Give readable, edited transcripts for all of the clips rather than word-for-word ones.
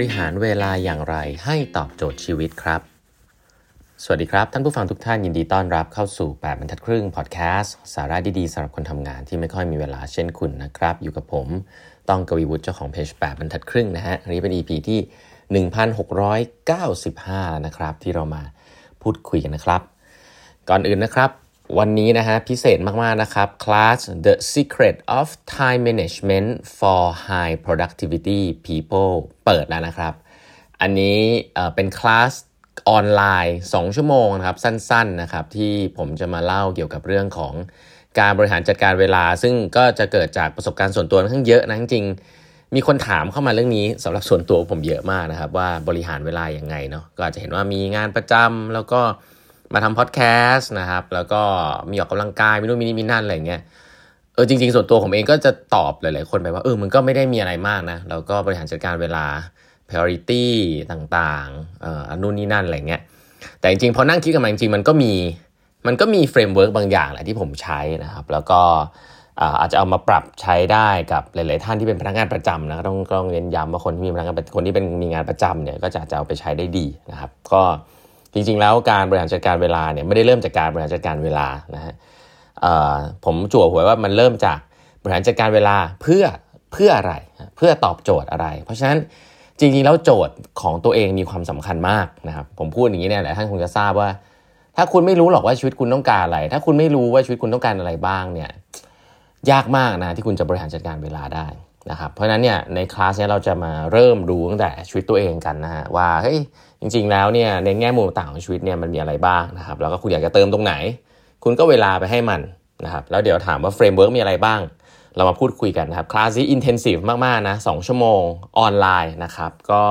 ริหารเวลาอย่างไรให้ตอบโจทย์ชีวิตครับสวัสดีครับท่านผู้ฟังทุกท่านยินดีต้อนรับเข้าสู่8บรรทัดครึ่งพอดแคสต์สาระดีๆสำหรับคนทำงานที่ไม่ค่อยมีเวลาเช่นคุณนะครับอยู่กับผมต้องกวีวุฒิเจ้าของเพจ8บรรทัดครึ่งนะฮะอันนี้เป็น EP ที่ 1695 นะครับที่เรามาพูดคุยกันนะครับก่อนอื่นนะครับวันนี้นะฮะพิเศษมากๆนะครับคลาส The Secret of Time Management for High Productivity People เปิดแล้วนะครับอันนี้เป็นคลาสออนไลน์2ชั่วโมงนะครับสั้นๆนะครับที่ผมจะมาเล่าเกี่ยวกับเรื่องของการบริหารจัดการเวลาซึ่งก็จะเกิดจากประสบการณ์ส่วนตัวค่อนข้างเยอะนะจริงๆมีคนถามเข้ามาเรื่องนี้สำหรับส่วนตัวผมเยอะมากนะครับว่าบริหารเวลายังไงเนาะก็อาจจะเห็นว่ามีงานประจำแล้วก็มาทำพอดแคสต์นะครับแล้วก็มีออกกำลังกายมีนู่นมีนี่มีนั่นอะไรอย่างเงี้ยจริงๆส่วนตัวผมเองก็จะตอบหลายๆคนไปว่ามันก็ไม่ได้มีอะไรมากนะแล้วก็บริหารจัดการเวลา priority ต่างๆนู่นนี่นั่นอะไรเงี้ยแต่จริงๆพอนั่งคิดกันมาจริงๆมันก็มีเฟรมเวิร์กบางอย่างแหละที่ผมใช้นะครับแล้วก็อาจจะเอามาปรับใช้ได้กับหลายๆท่านที่เป็นพนักงานประจำนะต้องเน้นย้ำว่าคนที่มีพนักงานคนที่เป็นมีงานประจำเนี่ยก็จะเอาไปใช้ได้ดีนะครับก็จริงๆแล้วการบริหารจัดการเวลาเนี่ยไม่ได้เริ่มจากการบริหารจัดการเวลานะฮะผมจั่วหัวว่ามันเริ่มจากบริหารจัดการเวลาเพื่ออะไรเพื่อตอบโจทย์อะไรเพราะฉะนั้นจริงๆแล้วโจทย์ของตัวเองมีความสำคัญมากนะครับผมพูดอย่างนี้เนี่ยหลายท่านคงจะทราบว่าถ้าคุณไม่รู้หรอกว่าชีวิตคุณต้องการอะไรถ้าคุณไม่รู้ว่าชีวิตคุณต้องการอะไรบ้างเนี่ยยากมากนะที่คุณจะบริหารจัดการเวลาได้นะครับเพราะฉะนั้นเนี่ยในคลาสนี้เราจะมาเริ่มดูตั้งแต่ชีวิตตัวเองกันนะฮะว่าเฮ้ยจริงๆแล้วเนี่ยในแง่มุมต่างของชีวิตเนี่ยมันมีอะไรบ้างนะครับแล้วก็คุณอยากจะเติมตรงไหนคุณก็เวลาไปให้มันนะครับแล้วเดี๋ยวถามว่าเฟรมเวิร์กมีอะไรบ้างเรามาพูดคุยกันนะครับคลาสนี้อินเทนซีฟมากๆนะ2ชั่วโมงออนไลน์นะครับก็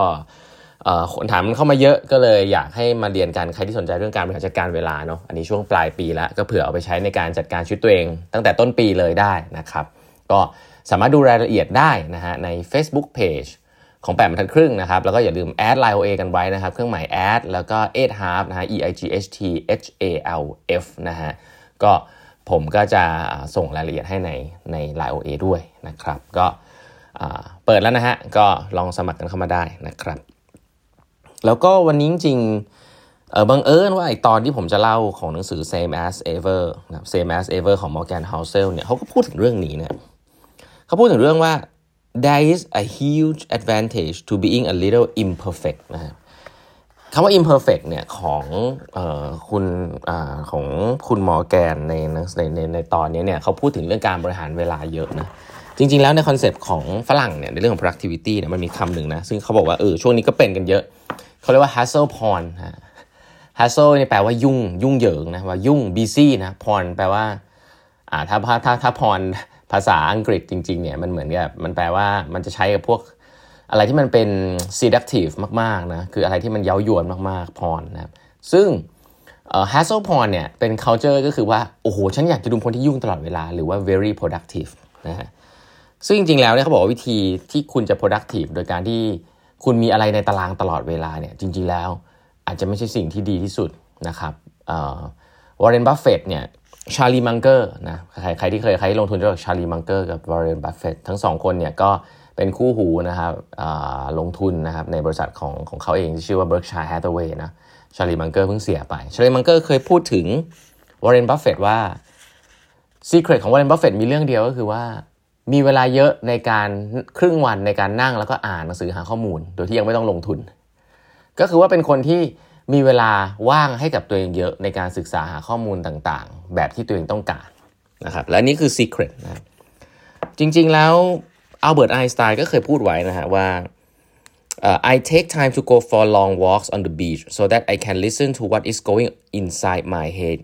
คนถามมันเข้ามาเยอะก็เลยอยากให้มาเรียนกันใครที่สนใจเรื่องการบริหารจัดการเวลาเนาะอันนี้ช่วงปลายปีแล้วก็เผื่อเอาไปใช้ในการจัดการชีวิตตัวเองตั้งแต่ต้นปีเลยได้นะครับก็สามารถดูรายละเอียดได้นะฮะใน Facebook Page ของ8บรรทัดครึ่งนะครับแล้วก็อย่าลืมแอด LINE OA กันไว้นะครับเครื่องหมายแอดแล้วก็8 1/2 นะฮะ EIGHTHALF นะฮะก็ผมก็จะส่งรายละเอียดให้ใน LINE OA ด้วยนะครับก็เปิดแล้วนะฮะก็ลองสมัครกันเข้ามาได้นะครับแล้วก็วันนี้จริงบังเอิญว่าไอ้ตอนที่ผมจะเล่าของหนังสือ Same As Ever นะครับ Same As Ever ของ Morgan Housel เนี่ยเขาก็พูดถึงเรื่องนี้นะเขาพูดถึงเรื่องว่า there is a huge advantage to being a little imperfect นะครับคำว่า imperfect เนี่ยของคุณมอร์แกนในตอนนี้เนี่ยเขาพูดถึงเรื่องการบริหารเวลาเยอะนะจริงๆแล้วในคอนเซปต์ของฝรั่งเนี่ยในเรื่องของ productivity เนี่ยมันมีคำหนึ่งนะซึ่งเขาบอกว่าช่วงนี้ก็เป็นกันเยอะเขาเรียกว่า hustle porn ฮะ hustle เนี่ยแปลว่ายุ่งเหยิงนะว่ายุ่ง busy นะ porn แปลว่าถ้า pornภาษาอังกฤษจริงๆเนี่ยมันเหมือนกับมันแปลว่ามันจะใช้กับพวกอะไรที่มันเป็น seductive มากๆนะคืออะไรที่มันเย้ายวนมากๆพรนะครับซึ่งhustle porn เนี่ยเป็น culture ก็คือว่าโอ้โหฉันอยากจะดูคนที่ยุ่งตลอดเวลาหรือว่า very productive นะฮะซึ่งจริงๆแล้วเนี่ยเขาบอกว่าวิธีที่คุณจะ productive โดยการที่คุณมีอะไรในตารางตลอดเวลาเนี่ยจริงๆแล้วอาจจะไม่ใช่สิ่งที่ดีที่สุดนะครับวอร์เรน บัฟเฟตต์เนี่ยชาลีมังเกอร์นะใครลงทุนด้วยกับชาลีมังเกอร์กับวอร์เรนบัฟเฟตต์ทั้งสองคนเนี่ยก็เป็นคู่หูนะครับลงทุนนะครับในบริษัทของเขาเองที่ชื่อว่า Berkshire Hathaway นะชาลีมังเกอร์เพิ่งเสียไปชาลีมังเกอร์เคยพูดถึงวอร์เรนบัฟเฟตต์ว่า secret ของวอร์เรนบัฟเฟตต์มีเรื่องเดียวก็คือว่ามีเวลาเยอะในการครึ่งวันในการนั่งแล้วก็อ่านหนังสือหาข้อมูลโดยที่ยังไม่ต้องลงทุนก็คือว่าเป็นคนที่มีเวลาว่างให้กับตัวเองเยอะในการศึกษาหาข้อมูลต่างๆแบบที่ตัวเองต้องการนะครับและนี่คือ secret นะจริงๆแล้วอัลเบิร์ตไอน์สไตน์ก็เคยพูดไว้นะฮะว่า I take time to go for long walks on the beach so that I can listen to what is going inside my head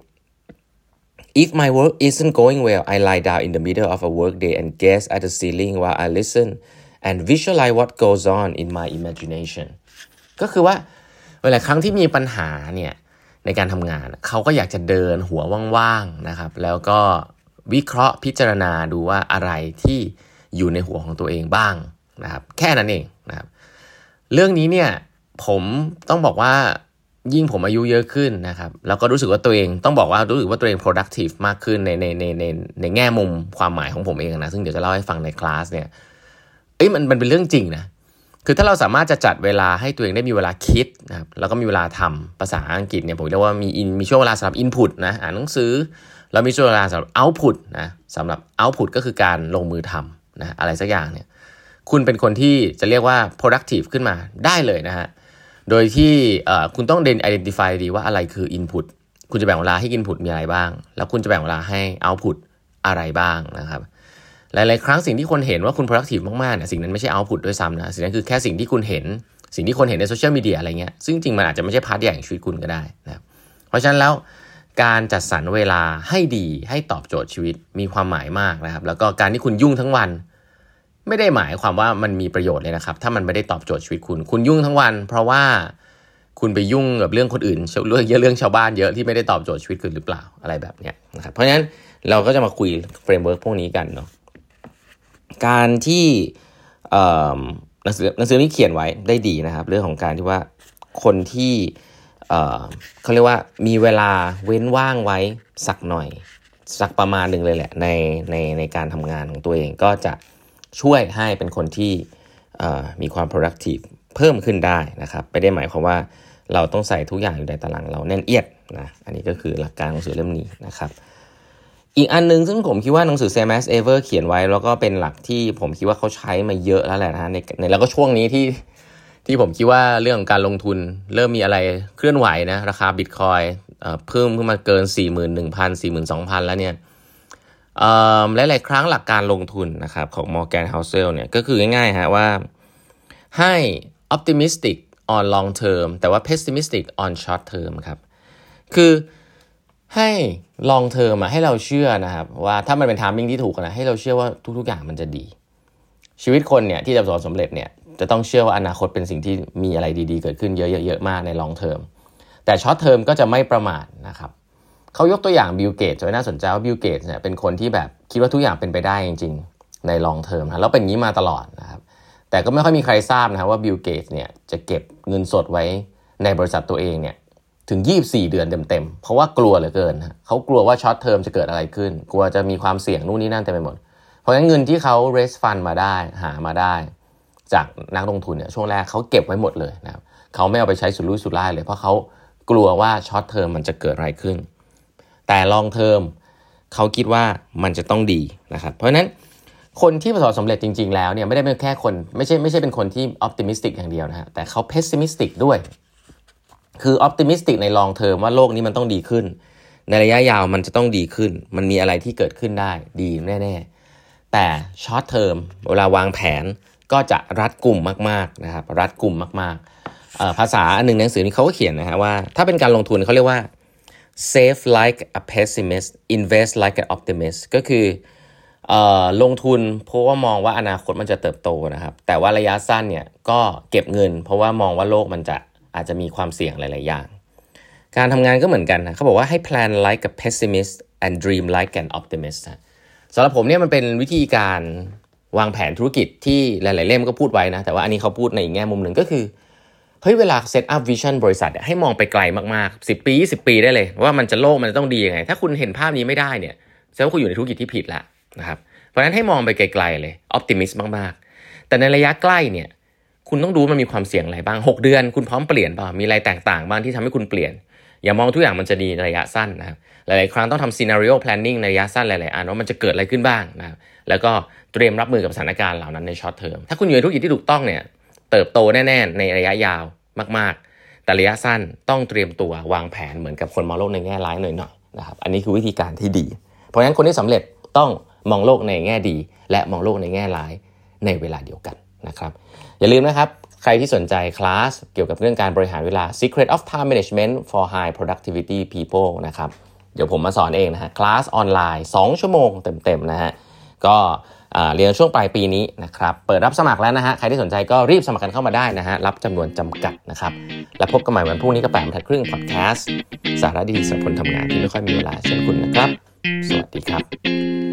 if my work isn't going well I lie down in the middle of a work day and gaze at the ceiling while I listen and visualize what goes on in my imagination ก็คือว่าหลายครั้งที่มีปัญหาเนี่ยในการทำงานเขาก็อยากจะเดินหัวว่างๆนะครับแล้วก็วิเคราะห์พิจารณาดูว่าอะไรที่อยู่ในหัวของตัวเองบ้างนะครับแค่นั้นเองนะครับเรื่องนี้เนี่ยผมต้องบอกว่ายิ่งผมอายุเยอะขึ้นนะครับแล้วก็รู้สึกว่าตัวเองต้องบอกว่ารู้สึกว่าตัวเอง productive มากขึ้นในแง่มุมความหมายของผมเองนะซึ่งเดี๋ยวจะเล่าให้ฟังในคลาสเนี่ยมันเป็นเรื่องจริงนะ คือถ้าเราสามารถจะจัดเวลาให้ตัวเองได้มีเวลาคิดนะครับแล้วก็มีเวลาทำภาษาอังกฤษเนี่ยผมเรียกว่ามีช่วงเวลาสำหรับ input นะอ่านหนังสือแล้วมีช่วงเวลาสำหรับ output นะสำหรับ output ก็คือการลงมือทำนะอะไรสักอย่างเนี่ยคุณเป็นคนที่จะเรียกว่า productive ขึ้นมาได้เลยนะฮะโดยที่คุณต้อง identify ดีว่าอะไรคือ input คุณจะแบ่งเวลาให้ input มีอะไรบ้างแล้วคุณจะแบ่งเวลาให้ output อะไรบ้างนะครับหลายๆครั้งสิ่งที่คนเห็นว่าคุณ productive มากๆเนี่ยสิ่งนั้นไม่ใช่ output ด้วยซ้ำนะสิ่งนั้นคือแค่สิ่งที่คุณเห็นสิ่งที่คนเห็นในโซเชียลมีเดียอะไรเงี้ยซึ่งจริงมันอาจจะไม่ใช่พาร์ทใหญ่ของชีวิตคุณก็ได้นะเพราะฉะนั้นแล้วการจัดสรรเวลาให้ดีให้ตอบโจทย์ชีวิตมีความหมายมากนะครับแล้วก็การที่คุณยุ่งทั้งวันไม่ได้หมายความว่ามันมีประโยชน์เลยนะครับถ้ามันไม่ได้ตอบโจทย์ชีวิตคุณยุ่งทั้งวันเพราะว่าคุณไปยุ่งกับเรื่องคนอื่นเรื่องชาวบ้านเยอะที่ไม่ได้ตอบโจทย์ชีวิตคุณหรือเปล่าอะไรแบบเนี้ยนะครับเพราะฉะนั้นเราก็จะมาคุยเฟรมเวิร์คพวกนี้กันเนาะการที่หนังสือนี้เขียนไว้ได้ดีนะครับเรื่องของการที่ว่าคนที่เขาเรียกว่ามีเวลาเว้นว่างไว้สักหน่อยสักประมาณหนึ่งเลยแหละในการทำงานของตัวเองก็จะช่วยให้เป็นคนที่มีความ productive เพิ่มขึ้นได้นะครับไม่ได้หมายความว่าเราต้องใส่ทุกอย่างอยู่ในตารางเราแน่นเอียดนะอันนี้ก็คือหลักการของหนังสือเล่มนี้นะครับอีกอันนึงซึ่งผมคิดว่าหนังสือ Same As Ever เขียนไว้แล้วก็เป็นหลักที่ผมคิดว่าเขาใช้มาเยอะแล้วแหละนะในแล้วก็ช่วงนี้ที่ผมคิดว่าเรื่องการลงทุนเริ่มมีอะไรเคลื่อนไหวนะราคา Bitcoin เพิ่มขึ้นมาเกิน 41,000 42,000 แล้วเนี่ยหลายครั้งหลักการลงทุนนะครับของ Morgan Housel เนี่ยก็คือง่ายๆฮะว่าให้ optimistic on long term แต่ว่า pessimistic on short term ครับคือให้ long term ให้เราเชื่อนะครับว่าถ้ามันเป็น timing ที่ถูกนะให้เราเชื่อว่าทุกๆอย่างมันจะดีชีวิตคนเนี่ยที่จะประสบสำเร็จเนี่ยจะต้องเชื่อว่าอนาคตเป็นสิ่งที่มีอะไรดีๆเกิดขึ้นเยอะๆมากใน long term แต่ short term ก็จะไม่ประมาทนะครับเขายกตัวอย่างบิลเกตส์ไว้น่าสนใจว่าบิลเกตส์เนี่ยเป็นคนที่แบบคิดว่าทุกอย่างเป็นไปได้จริงๆใน long term แล้วเป็นงี้มาตลอดนะครับแต่ก็ไม่ค่อยมีใครทราบนะครับว่าบิลเกตส์เนี่ยจะเก็บเงินสดไว้ในบริษัทตัวเองเนี่ยถึง24เดือนเต็มๆเพราะว่ากลัวเหลือเกินเขากลัวว่า short term จะเกิดอะไรขึ้นกลัวจะมีความเสี่ยงนู่นนี่นั่นเต็มไปหมดเพราะงั้นเงินที่เขา raise fund มาได้หามาได้จากนักลงทุนเนี่ยช่วงแรกเขาเก็บไว้หมดเลยนะครับเขาไม่เอาไปใช้สุดรุ่ยสุดร่ายเลยเพราะเขากลัวว่า short term มันจะเกิดอะไรขึ้นแต่ long term เขาคิดว่ามันจะต้องดีนะครับเพราะฉะนั้นคนที่ประสบสำเร็จจริงๆแล้วเนี่ยไม่ได้เป็นแค่คนไม่ใช่เป็นคนที่ optimistic อย่างเดียวนะฮะแต่เขา pessimistic ด้วยคือ optimistic ใน long term ว่าโลกนี้มันต้องดีขึ้นในระยะยาวมันจะต้องดีขึ้นมันมีอะไรที่เกิดขึ้นได้ดีแน่ๆแต่ short term เวลาวางแผนก็จะรัดกุมมากๆนะครับรัดกุมมากๆภาษาอันนึงในหนังสือนี้เขาก็เขียนนะฮะว่าถ้าเป็นการลงทุนเขาเรียกว่าsave like a pessimist invest like an optimist ก็คือลงทุนเพราะว่ามองว่าอนาคตมันจะเติบโตนะครับแต่ว่าระยะสั้นเนี่ยก็เก็บเงินเพราะว่ามองว่าโลกมันจะอาจจะมีความเสี่ยงหลายๆอย่างการทำงานก็เหมือนกันนะเขาบอกว่าให้ plan like a pessimist and dream like an optimist สำหรับผมเนี่ยมันเป็นวิธีการวางแผนธุรกิจที่หลายๆเล่มก็พูดไว้นะแต่ว่าอันนี้เขาพูดในอีกแง่มุมหนึ่งก็คือเฮ้ยเวลาเซตอัพวิชั่นบริษัทให้มองไปไกลมากๆ10ปี20ปีได้เลยว่ามันจะโลกมันจะต้องดียังไงถ้าคุณเห็นภาพนี้ไม่ได้เนี่ยแสดงว่าคุณอยู่ในธุรกิจที่ผิดละนะครับเพราะฉะนั้นให้มองไปไกลๆเลยออพติมิสต์มากๆแต่ในระยะใกล้เนี่ยคุณต้องดูมันมีความเสี่ยงอะไรบ้าง6เดือนคุณพร้อมเปลี่ยนป่ะมีอะไรแตกต่างบ้างที่ทำให้คุณเปลี่ยนอย่ามองทุกอย่างมันจะดีในระยะสั้นนะครับหลายๆครั้งต้องทำซีนาริโอแพลนนิ่งในระยะสั้นหลายๆอันว่ามันจะเกิดอะไรขึ้นบ้างนะครับแล้วก็เตรียมรับมือกับสถานการณ์เหล่านั้นในช็อตเทอมถ้าคุณอยู่ในธุรกิจที่ถูกต้องเนี่ยเติบโตแน่ๆในระยะยาวมากๆแต่ระยะสั้นต้องเตรียมตัววางแผนเหมือนกับคนมองโลกในแง่ร้ายหน่อยๆนะครับอันนี้คือวิธีการที่ดีเพราะฉะนั้นคนที่สำเร็จต้องมองโลกในแง่ดีและมองโลกในแง่ร้ายในเวลาเดียวกันนะครับอย่าลืมนะครับใครที่สนใจคลาสเกี่ยวกับเรื่องการบริหารเวลา Secret of Time Management for High Productivity People นะครับเดี๋ยวผมมาสอนเองนะฮะคลาสออนไลน์2ชั่วโมงเต็มๆนะฮะก็เรียนช่วงปลายปีนี้นะครับเปิดรับสมัครแล้วนะฮะใครที่สนใจก็รีบสมัครกันเข้ามาได้นะฮะรับจำนวนจำกัดนะครับแล้วพบกันใหม่วันพรุ่งนี้กับ 8 1/2 พอดแคสต์สาระดีๆสำหรับคนทำงานที่ไม่ค่อยมีเวลาเช่นคุณนะครับสวัสดีครับ